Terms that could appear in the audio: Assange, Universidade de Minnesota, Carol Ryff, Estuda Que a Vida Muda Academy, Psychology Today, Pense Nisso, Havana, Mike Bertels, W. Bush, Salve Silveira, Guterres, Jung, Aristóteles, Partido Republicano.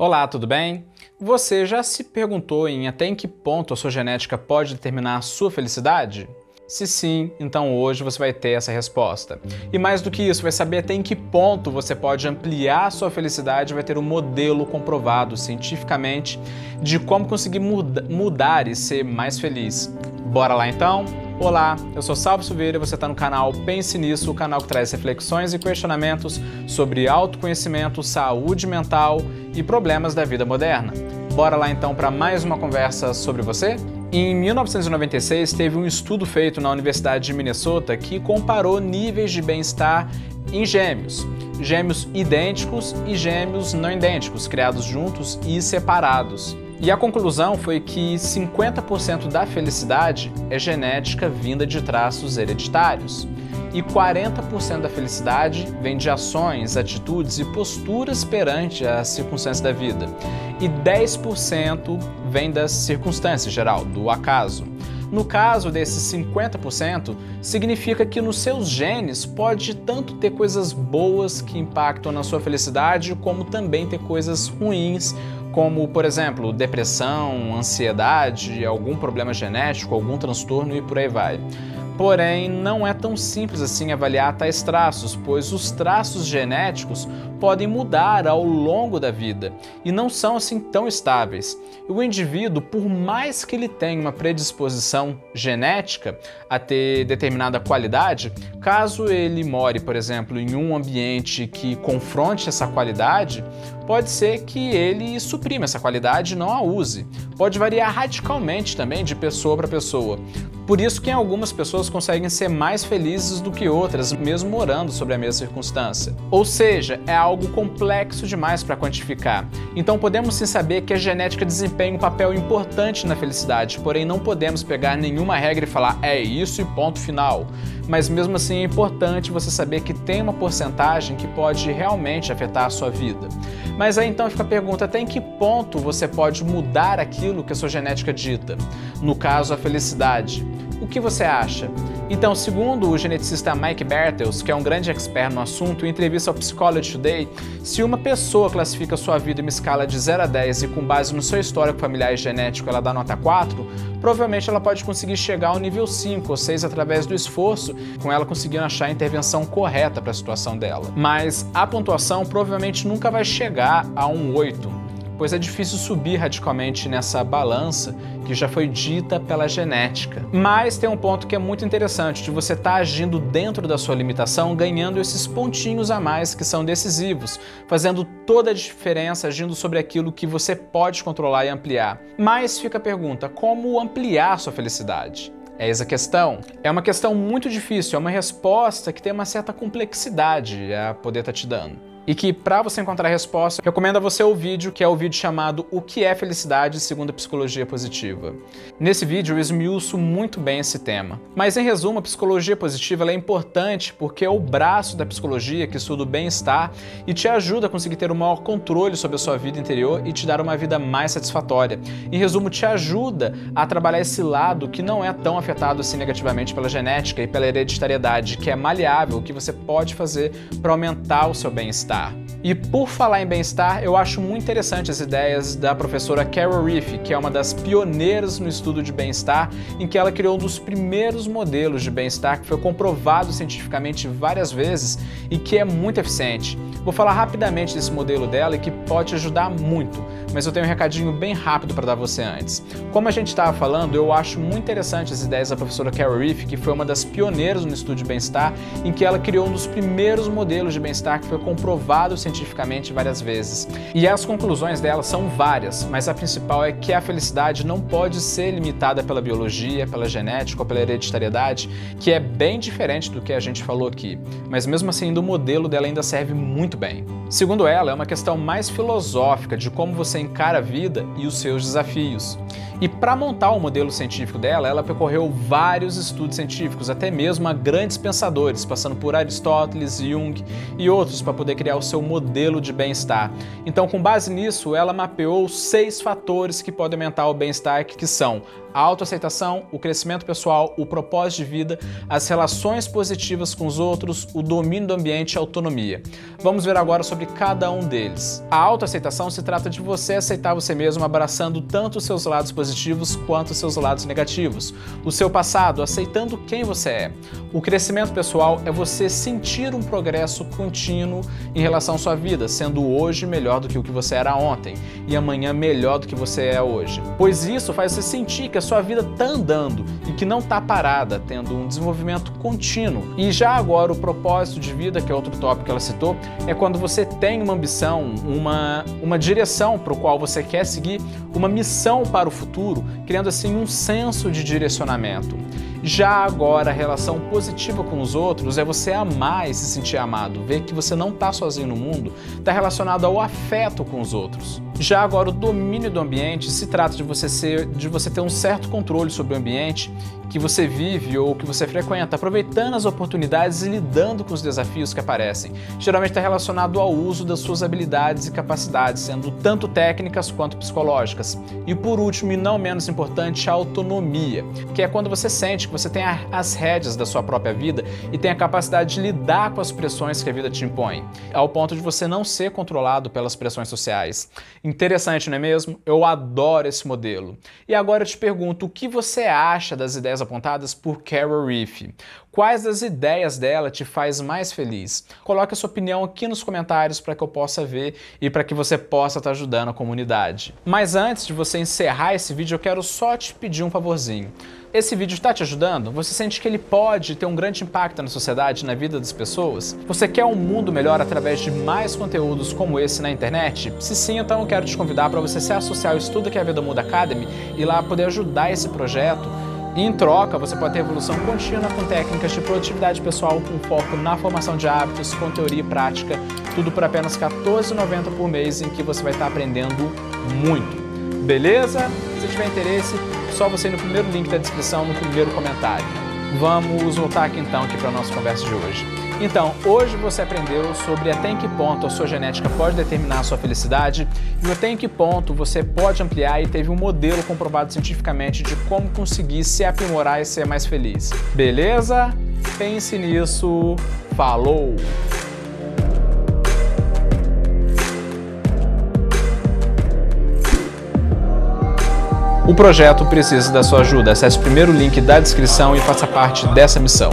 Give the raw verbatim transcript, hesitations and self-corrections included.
Olá, tudo bem? Você já se perguntou em até em que ponto a sua genética pode determinar a sua felicidade? Se sim, então hoje você vai ter essa resposta. E mais do que isso, vai saber até em que ponto você pode ampliar a sua felicidade e vai ter um modelo comprovado cientificamente de como conseguir muda- mudar e ser mais feliz. Bora lá então? Olá, eu sou Salve Silveira e você está no canal Pense Nisso, o canal que traz reflexões e questionamentos sobre autoconhecimento, saúde mental e problemas da vida moderna. Bora lá então para mais uma conversa sobre você? Em mil novecentos e noventa e seis, teve um estudo feito na Universidade de Minnesota que comparou níveis de bem-estar em gêmeos, gêmeos idênticos e gêmeos não idênticos, criados juntos e separados. E a conclusão foi que cinquenta por cento da felicidade é genética vinda de traços hereditários e quarenta por cento da felicidade vem de ações, atitudes e posturas perante as circunstâncias da vida. E dez por cento vem das circunstâncias, geral, do acaso. No caso desses cinquenta por cento, significa que nos seus genes pode tanto ter coisas boas que impactam na sua felicidade, como também ter coisas ruins, como, por exemplo, depressão, ansiedade, algum problema genético, algum transtorno e por aí vai. Porém, não é tão simples assim avaliar tais traços, pois os traços genéticos podem mudar ao longo da vida e não são assim tão estáveis. E o indivíduo, por mais que ele tenha uma predisposição genética a ter determinada qualidade, caso ele more, por exemplo, em um ambiente que confronte essa qualidade, pode ser que ele suprima essa qualidade e não a use. Pode variar radicalmente também de pessoa para pessoa. Por isso que algumas pessoas conseguem ser mais felizes do que outras, mesmo morando sobre a mesma circunstância. Ou seja, é algo complexo demais para quantificar. Então podemos sim saber que a genética desempenha um papel importante na felicidade, porém não podemos pegar nenhuma regra e falar é isso e ponto final. Mas mesmo assim é importante você saber que tem uma porcentagem que pode realmente afetar a sua vida. Mas aí então fica a pergunta, até em que ponto você pode mudar aquilo que a sua genética dita? No caso, a felicidade. O que você acha? Então, segundo o geneticista Mike Bertels, que é um grande expert no assunto, em entrevista ao Psychology Today, se uma pessoa classifica sua vida em uma escala de zero a dez e com base no seu histórico familiar e genético ela dá nota quatro, provavelmente ela pode conseguir chegar ao nível cinco ou seis através do esforço, com ela conseguindo achar a intervenção correta para a situação dela. Mas a pontuação provavelmente nunca vai chegar a um oito. Pois é difícil subir radicalmente nessa balança que já foi dita pela genética. Mas tem um ponto que é muito interessante, de você estar agindo dentro da sua limitação, ganhando esses pontinhos a mais que são decisivos, fazendo toda a diferença, agindo sobre aquilo que você pode controlar e ampliar. Mas fica a pergunta, como ampliar sua felicidade? É essa a questão. É uma questão muito difícil, é uma resposta que tem uma certa complexidade a poder estar te dando. E que, para você encontrar a resposta, recomendo a você o vídeo, que é o vídeo chamado O que é Felicidade segundo a Psicologia Positiva. Nesse vídeo eu esmiuço muito bem esse tema. Mas, em resumo, a psicologia positiva ela é importante porque é o braço da psicologia que estuda o bem-estar e te ajuda a conseguir ter um maior controle sobre a sua vida interior e te dar uma vida mais satisfatória. Em resumo, te ajuda a trabalhar esse lado que não é tão afetado assim negativamente pela genética e pela hereditariedade, que é maleável, que você pode fazer para aumentar o seu bem-estar. E por falar em bem-estar, eu acho muito interessante as ideias da professora Carol Ryff, que é uma das pioneiras no estudo de bem-estar, em que ela criou um dos primeiros modelos de bem-estar que foi comprovado cientificamente várias vezes e que é muito eficiente. Vou falar rapidamente desse modelo dela e que pode ajudar muito, mas eu tenho um recadinho bem rápido para dar você antes. Como a gente estava falando, eu acho muito interessante as ideias da professora Carol Ryff, que foi uma das pioneiras no estudo de bem-estar, em que ela criou um dos primeiros modelos de bem-estar que foi comprovado cientificamente várias vezes. E as conclusões dela são várias, mas a principal é que a felicidade não pode ser limitada pela biologia, pela genética ou pela hereditariedade, que é bem diferente do que a gente falou aqui. Mas mesmo assim, o modelo dela ainda serve muito bem. Segundo ela, é uma questão mais filosófica de como você encara a vida e os seus desafios. E para montar o modelo científico dela, ela percorreu vários estudos científicos, até mesmo a grandes pensadores, passando por Aristóteles, Jung e outros, para poder criar o seu modelo modelo de bem-estar. Então, com base nisso, ela mapeou seis fatores que podem aumentar o bem-estar, que são a autoaceitação, o crescimento pessoal, o propósito de vida, as relações positivas com os outros, o domínio do ambiente e a autonomia. Vamos ver agora sobre cada um deles. A autoaceitação se trata de você aceitar você mesmo, abraçando tanto os seus lados positivos quanto os seus lados negativos. O seu passado, aceitando quem você é. O crescimento pessoal é você sentir um progresso contínuo em relação à sua vida, sendo hoje melhor do que o que você era ontem e amanhã melhor do que você é hoje. Pois isso faz você sentir que a sua vida está andando e que não está parada, tendo um desenvolvimento contínuo. E já agora o propósito de vida, que é outro tópico que ela citou, é quando você tem uma ambição, uma, uma direção para o qual você quer seguir, uma missão para o futuro, criando assim um senso de direcionamento. Já agora, a relação positiva com os outros é você amar e se sentir amado, ver que você não está sozinho no mundo, está relacionado ao afeto com os outros. Já agora, o domínio do ambiente se trata de você, ser, de você ter um certo controle sobre o ambiente que você vive ou que você frequenta, aproveitando as oportunidades e lidando com os desafios que aparecem. Geralmente está relacionado ao uso das suas habilidades e capacidades, sendo tanto técnicas quanto psicológicas. E por último, e não menos importante, a autonomia, que é quando você sente que você tem as rédeas da sua própria vida e tem a capacidade de lidar com as pressões que a vida te impõe, ao ponto de você não ser controlado pelas pressões sociais. Interessante, não é mesmo? Eu adoro esse modelo. E agora eu te pergunto, o que você acha das ideias apontadas por Carol Ryff? Quais das ideias dela te faz mais feliz? Coloque a sua opinião aqui nos comentários para que eu possa ver e para que você possa estar ajudando a comunidade. Mas antes de você encerrar esse vídeo, eu quero só te pedir um favorzinho. Esse vídeo está te ajudando? Você sente que ele pode ter um grande impacto na sociedade, na vida das pessoas? Você quer um mundo melhor através de mais conteúdos como esse na internet? Se sim, então eu quero te convidar para você se associar ao Estuda Que a Vida Muda Academy e lá poder ajudar esse projeto. E em troca, você pode ter evolução contínua com técnicas de produtividade pessoal com foco na formação de hábitos, com teoria e prática, tudo por apenas quatorze reais e noventa centavos por mês, em que você vai estar aprendendo muito. Beleza? Se tiver interesse, só você ir no primeiro link da descrição, no primeiro comentário. Vamos voltar aqui então aqui para a nossa conversa de hoje. Então, hoje você aprendeu sobre até em que ponto a sua genética pode determinar a sua felicidade e até em que ponto você pode ampliar, e teve um modelo comprovado cientificamente de como conseguir se aprimorar e ser mais feliz. Beleza? Pense nisso. Falou! O projeto precisa da sua ajuda. Acesse o primeiro link da descrição e faça parte dessa missão.